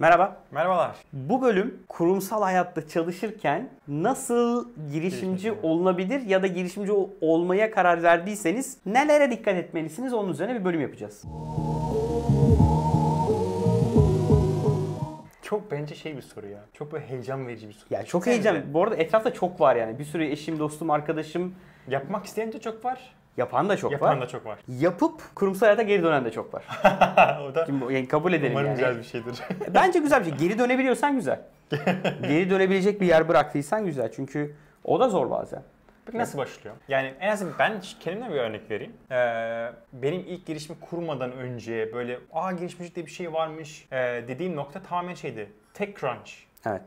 Merhaba. Merhabalar. Bu bölüm kurumsal hayatta çalışırken nasıl girişimci olunabilir ya da girişimci olmaya karar verdiyseniz nelere dikkat etmelisiniz onun üzerine bir bölüm yapacağız. Çok bence bir soru ya. Çok böyle heyecan verici bir soru. Ya çok heyecan. Bu arada etrafta çok var yani. Bir sürü eşim, dostum, arkadaşım. Yapmak isteyen de çok var. Yapan da çok var. Yapıp kurumsal hayata geri dönen de çok var. O da şimdi, yani kabul edelim umarım yani. Güzel bir şeydir. Bence güzel bir şey. Geri dönebiliyorsan güzel. Geri dönebilecek bir yer bıraktıysan güzel. Çünkü o da zor bazen. Peki nasıl başlıyor? Yani en azından ben kendime bir örnek vereyim. Benim ilk girişimi kurmadan önce böyle girişimcilik diye bir şey varmış dediğim nokta tamamen TechCrunch. Evet.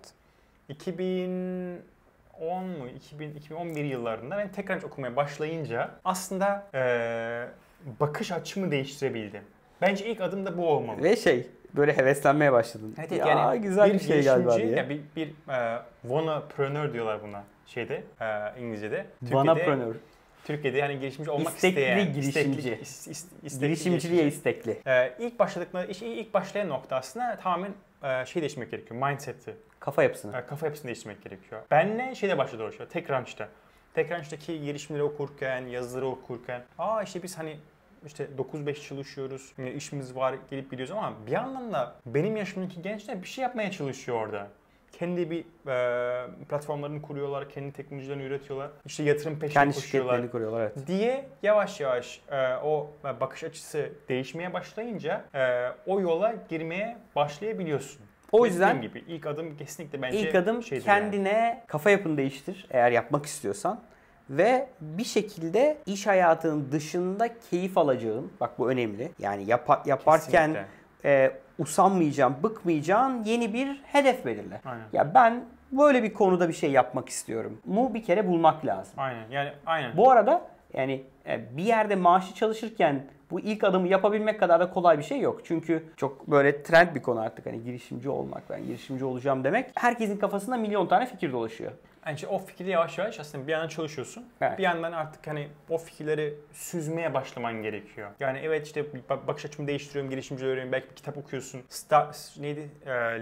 2010 mu? 2011 yıllarında ben TechCrunch okumaya başlayınca aslında bakış açımı değiştirebildim. Bence ilk adım da bu olmalı. Ve böyle heveslenmeye başladın. Evet, ya yani güzel bir şey galiba diye. Yani bir wannapreneur diyorlar buna İngilizce'de. Wannapreneur. Türkiye'de yani girişimci olmak isteyen, istekli girişimciliğe istekli. İlk başlayan nokta aslında tamamen değiştirmek gerekiyor. Mindset'i. Kafa yapısını değiştirmek gerekiyor. Benle başladı o TechCrunch'ta. TechCrunch'taki girişimleri okurken, yazıları okurken biz İşte 9-5 çalışıyoruz, işimiz var, gelip gidiyoruz ama bir yandan da benim yaşımdaki gençler bir şey yapmaya çalışıyor orada. Kendi platformlarını kuruyorlar, kendi teknolojilerini üretiyorlar, işte yatırım peşine koşuyorlar. Kendi şirketlerini kuruyorlar, evet. Diye yavaş yavaş o bakış açısı değişmeye başlayınca o yola girmeye başlayabiliyorsun. O yüzden gibi ilk adım kesinlikle bence kendine kafa yapını değiştir eğer yapmak istiyorsan. Ve bir şekilde iş hayatının dışında keyif alacağın, bak bu önemli. Yani yaparken usanmayacağın, bıkmayacağın yeni bir hedef belirle. Aynen. Ya ben böyle bir konuda bir şey yapmak istiyorum mu bir kere bulmak lazım. Aynen. Bu arada bir yerde maaşlı çalışırken bu ilk adımı yapabilmek kadar da kolay bir şey yok. Çünkü çok böyle trend bir konu artık girişimci olmak, ben girişimci olacağım demek. Herkesin kafasında milyon tane fikir dolaşıyor. Yani o fikri yavaş yavaş aslında bir yandan çalışıyorsun. Evet. Bir yandan artık o fikirleri süzmeye başlaman gerekiyor. Yani evet bakış açımı değiştiriyorum, girişimci öğreniyorum. Belki bir kitap okuyorsun.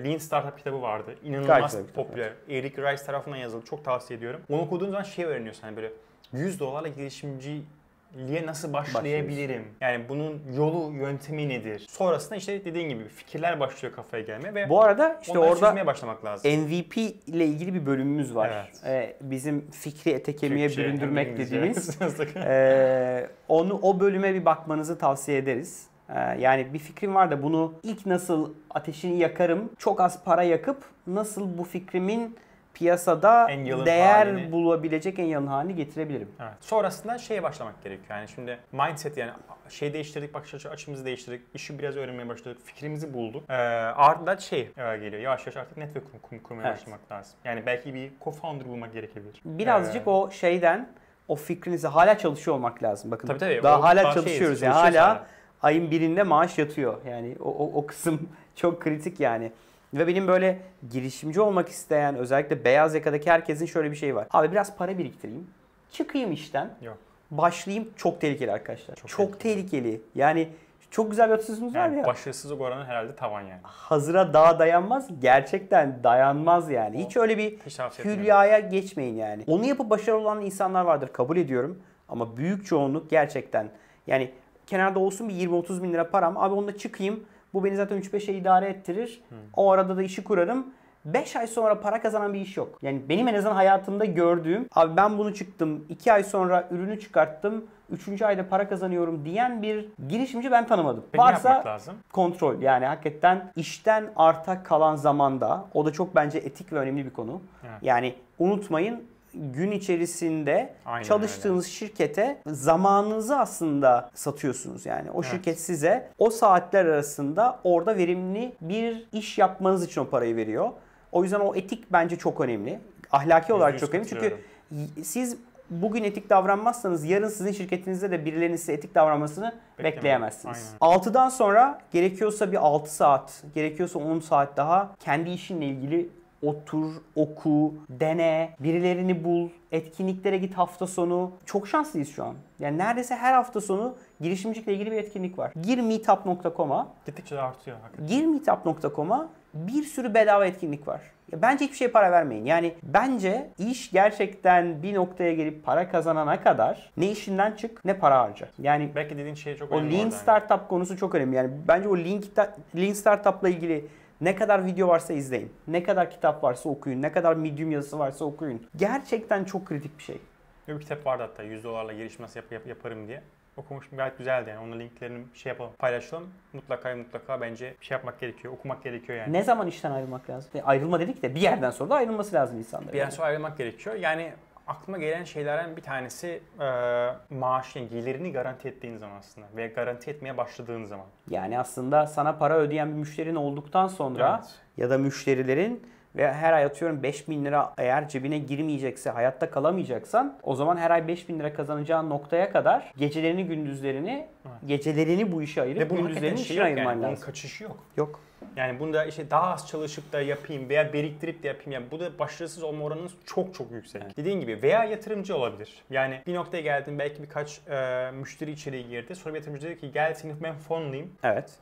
Lean Startup kitabı vardı. İnanılmaz popüler. Evet. Eric Ries tarafından yazıldı. Çok tavsiye ediyorum. Onu okuduğun zaman öğreniyorsun böyle $100 girişimciliğe nasıl başlayabilirim? Yani bunun yolu, yöntemi nedir? Sonrasında dediğin gibi fikirler başlıyor kafaya gelmeye ve bu arada orada çözmeye başlamak lazım. MVP ile ilgili bir bölümümüz var. Evet. Bizim fikri ete kemiğe büründürmek dediğimiz. O bölüme bir bakmanızı tavsiye ederiz. Yani bir fikrim var da bunu ilk nasıl ateşini yakarım, çok az para yakıp nasıl bu fikrimin piyasada değer bulabilecek en yalın halini getirebilirim. Evet. Sonrasında başlamak gerekiyor. Yani şimdi mindset değiştirdik, bakış açımızı değiştirdik, işi biraz öğrenmeye başladık, fikrimizi bulduk. Ardından geliyor. Yavaş yavaş artık network kurmaya başlamak lazım. Yani belki bir co-founder bulmak gerekebilir. Birazcık o fikrinize hala çalışıyor olmak lazım. Bakın tabii, daha hala çalışıyoruz. Hala ayın birinde maaş yatıyor. Yani o kısım çok kritik yani. Ve benim böyle girişimci olmak isteyen özellikle beyaz yakadaki herkesin şöyle bir şeyi var. Abi biraz para biriktireyim, çıkayım işten, başlayayım. Çok tehlikeli arkadaşlar. Çok tehlikeli. Yani çok güzel bir atasözümüz var ya. Başarısızlık oranı herhalde tavan yani. Hazıra daha dayanmaz, gerçekten dayanmaz yani. Hiç öyle bir hülyaya geçmeyin yani. Onu yapıp başarılı olan insanlar vardır, kabul ediyorum. Ama büyük çoğunluk gerçekten yani kenarda olsun bir 20-30 bin lira param. Abi onunla çıkayım. Bu beni zaten 3-5 ay idare ettirir. O arada da işi kurarım. 5 ay sonra para kazanan bir iş yok. Yani benim en azından hayatımda gördüğüm, abi ben bunu çıktım, 2 ay sonra ürünü çıkarttım, 3. ayda para kazanıyorum diyen bir girişimci ben tanımadım. Varsa kontrol. Yani hakikaten işten arta kalan zamanda, o da çok bence etik ve önemli bir konu. Evet. Yani unutmayın, gün içerisinde çalıştığınız şirkete zamanınızı aslında satıyorsunuz. Yani o şirket size o saatler arasında orada verimli bir iş yapmanız için o parayı veriyor. O yüzden o etik bence çok önemli. Ahlaki olarak çok önemli. Çünkü siz bugün etik davranmazsanız yarın sizin şirketinizde de birilerinin size etik davranmasını bekleyemezsiniz. Aynen. 6'dan sonra gerekiyorsa bir 6 saat, gerekiyorsa 10 saat daha kendi işinle ilgili otur, oku, dene, birilerini bul, etkinliklere git hafta sonu. Çok şanslıyız şu an. Yani neredeyse her hafta sonu girişimcilikle ilgili bir etkinlik var. Gir meetup.com'a. Gittikçe de artıyor hakikaten. Gir meetup.com'a bir sürü bedava etkinlik var. Ya bence hiçbir şeye para vermeyin. Yani bence iş gerçekten bir noktaya gelip para kazanana kadar ne işinden çık ne para harca. Yani belki dediğin şey çok önemli. O Lean Startup konusu çok önemli. Yani bence o Lean Startup'la ilgili ne kadar video varsa izleyin. Ne kadar kitap varsa okuyun. Ne kadar Medium yazısı varsa okuyun. Gerçekten çok kritik bir şey. Bir kitap vardı hatta $100 gelişmesi yaparım diye. Okumuştum, gayet güzeldi yani. Onun linklerini paylaşalım. Mutlaka bence yapmak gerekiyor, okumak gerekiyor yani. Ne zaman işten ayrılmak lazım? Ayrılma dedik de bir yerden sonra da ayrılması lazım insanların. Bir yerden sonra ayrılmak gerekiyor. Yani aklıma gelen şeylerden bir tanesi maaş, yani gelirini garanti ettiğin zaman aslında ve garanti etmeye başladığın zaman. Yani aslında sana para ödeyen bir müşterin olduktan sonra ya da müşterilerin ve her ay atıyorum 5.000 lira eğer cebine girmeyecekse, hayatta kalamayacaksan o zaman her ay 5.000 lira kazanacağın noktaya kadar gecelerini gündüzlerini gecelerini bu işe ayırıp gündüzlerini işe ayırman lazım. Bunun kaçışı yok. Yok. Yani bunda işte daha az çalışıp da yapayım veya biriktirip de yapayım. Yani bu da başarısız olma oranınız çok çok yüksek. Evet. Dediğin gibi veya yatırımcı olabilir. Yani bir noktaya geldin, belki birkaç müşteri içeriye girdi. Sonra bir yatırımcı dedi ki gel seni ben fonlayayım. Evet.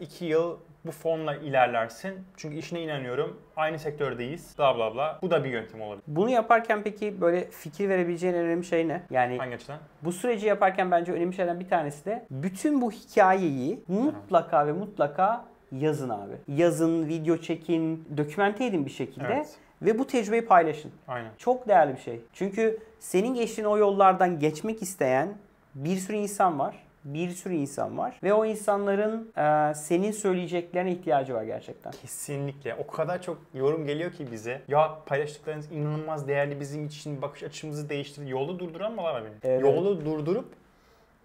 2 yıl bu fonla ilerlersin. Çünkü işine inanıyorum. Aynı sektördeyiz. Bla bla bla. Bu da bir yöntem olabilir. Bunu yaparken peki böyle fikir verebileceğin önemli şey ne? Yani hangi açıdan? Bu süreci yaparken bence önemli şeylerden bir tanesi de bütün bu hikayeyi mutlaka ve mutlaka yazın abi. Yazın, video çekin, dokümente edin bir şekilde. Evet. Ve bu tecrübeyi paylaşın. Aynen. Çok değerli bir şey. Çünkü senin geçtiğin o yollardan geçmek isteyen bir sürü insan var. Ve o insanların senin söyleyeceklerine ihtiyacı var gerçekten. Kesinlikle. O kadar çok yorum geliyor ki bize. Ya paylaştıklarınız inanılmaz değerli, bizim için bakış açımızı değiştirdi. Yolu durduran mı var mı? Evet. Yolu durdurup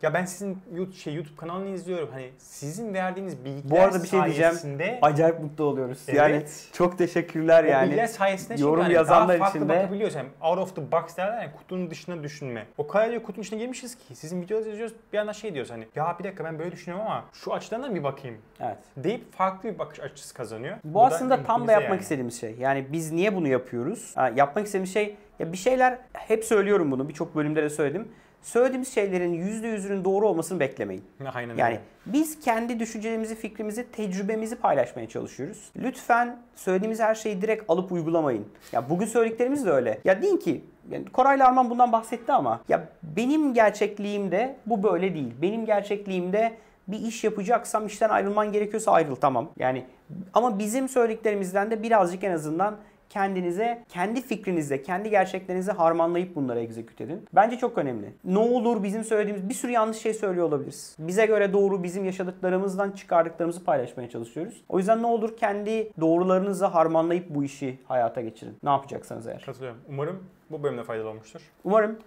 ya ben sizin YouTube kanalını izliyorum. Hani sizin verdiğiniz bilgiler sayesinde... Bu arada bir şey diyeceğim. Acayip mutlu oluyoruz. Evet. Yani çok teşekkürler yani. O bilgiler sayesinde yorum yani yazanlar daha farklı bakabiliyoruz. Yani out of the box derler, yani kutunun dışına düşünme. O kadar diyor kutunun içine girmişiz ki sizin videolarınızı izliyoruz. Bir yandan şey diyoruz hani ya bir dakika ben böyle düşünüyorum ama şu açıdan da bir bakayım. Evet. Deyip farklı bir bakış açısı kazanıyor. Bu aslında tam da yapmak istediğimiz şey. Yani biz niye bunu yapıyoruz? Yapmak istediğimiz şey ya bir şeyler, hep söylüyorum bunu, birçok bölümde de söyledim. Söylediğimiz şeylerin %100'ünün doğru olmasını beklemeyin. Aynen. Yani biz kendi düşüncelerimizi, fikrimizi, tecrübemizi paylaşmaya çalışıyoruz. Lütfen söylediğimiz her şeyi direkt alıp uygulamayın. Ya bugün söylediklerimiz de öyle. Ya deyin ki yani Koray'la Arman bundan bahsetti ama ya benim gerçekliğimde bu böyle değil. Benim gerçekliğimde bir iş yapacaksam işten ayrılman gerekiyorsa ayrıl, tamam. Yani ama bizim söylediklerimizden de birazcık en azından kendinize, kendi fikrinizle, kendi gerçeklerinizi harmanlayıp bunları egzeküt edin. Bence çok önemli. Ne olur bizim söylediğimiz bir sürü yanlış şey söylüyor olabiliriz. Bize göre doğru, bizim yaşadıklarımızdan çıkardıklarımızı paylaşmaya çalışıyoruz. O yüzden ne olur kendi doğrularınızı harmanlayıp bu işi hayata geçirin. Ne yapacaksanız eğer. Katılıyorum. Umarım bu bölümde faydalı olmuştur. Umarım.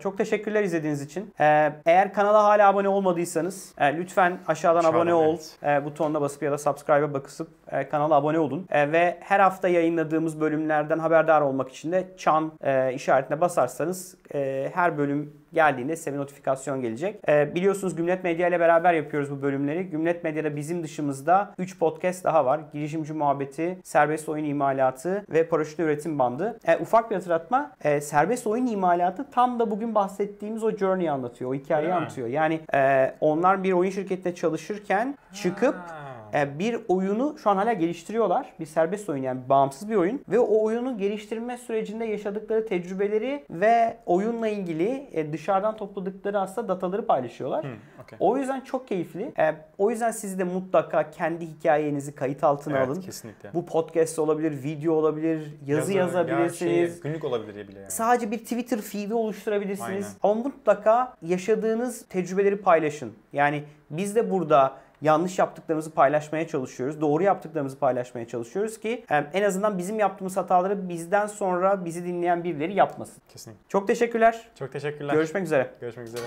Çok teşekkürler izlediğiniz için. Eğer kanala hala abone olmadıysanız lütfen aşağıdan abone ol butonuna basıp ya da subscribe'a basıp kanala abone olun. Ve her hafta yayınladığımız bölümlerden haberdar olmak için de çan işaretine basarsanız her bölüm geldiğinde size bir notifikasyon gelecek. Biliyorsunuz Gümlet Medya ile beraber yapıyoruz bu bölümleri. Gümlet Medya'da bizim dışımızda 3 podcast daha var. Girişimci Muhabbeti, Serbest Oyun İmalatı ve Paraşütle Üretim Bandı. Ufak bir hatırlatma. Serbest Oyun İmalatı tam da bugün bahsettiğimiz o journey'i anlatıyor. O hikayeyi anlatıyor. Yani onlar bir oyun şirketinde çalışırken çıkıp bir oyunu şu an hala geliştiriyorlar. Bir serbest oyun, yani bağımsız bir oyun. Ve o oyunu geliştirme sürecinde yaşadıkları tecrübeleri ve oyunla ilgili dışarıdan topladıkları aslında dataları paylaşıyorlar. Okay. O yüzden çok keyifli. O yüzden siz de mutlaka kendi hikayenizi kayıt altına alın. Kesinlikle. Bu podcast olabilir, video olabilir, yazı yazabilirsiniz. Günlük olabilir bile yani. Sadece bir Twitter feed'i oluşturabilirsiniz. Aynen. Ama mutlaka yaşadığınız tecrübeleri paylaşın. Yani biz de burada yanlış yaptıklarımızı paylaşmaya çalışıyoruz. Doğru yaptıklarımızı paylaşmaya çalışıyoruz ki en azından bizim yaptığımız hataları bizden sonra bizi dinleyen birileri yapmasın. Kesinlikle. Çok teşekkürler. Çok teşekkürler. Görüşmek üzere. Görüşmek üzere.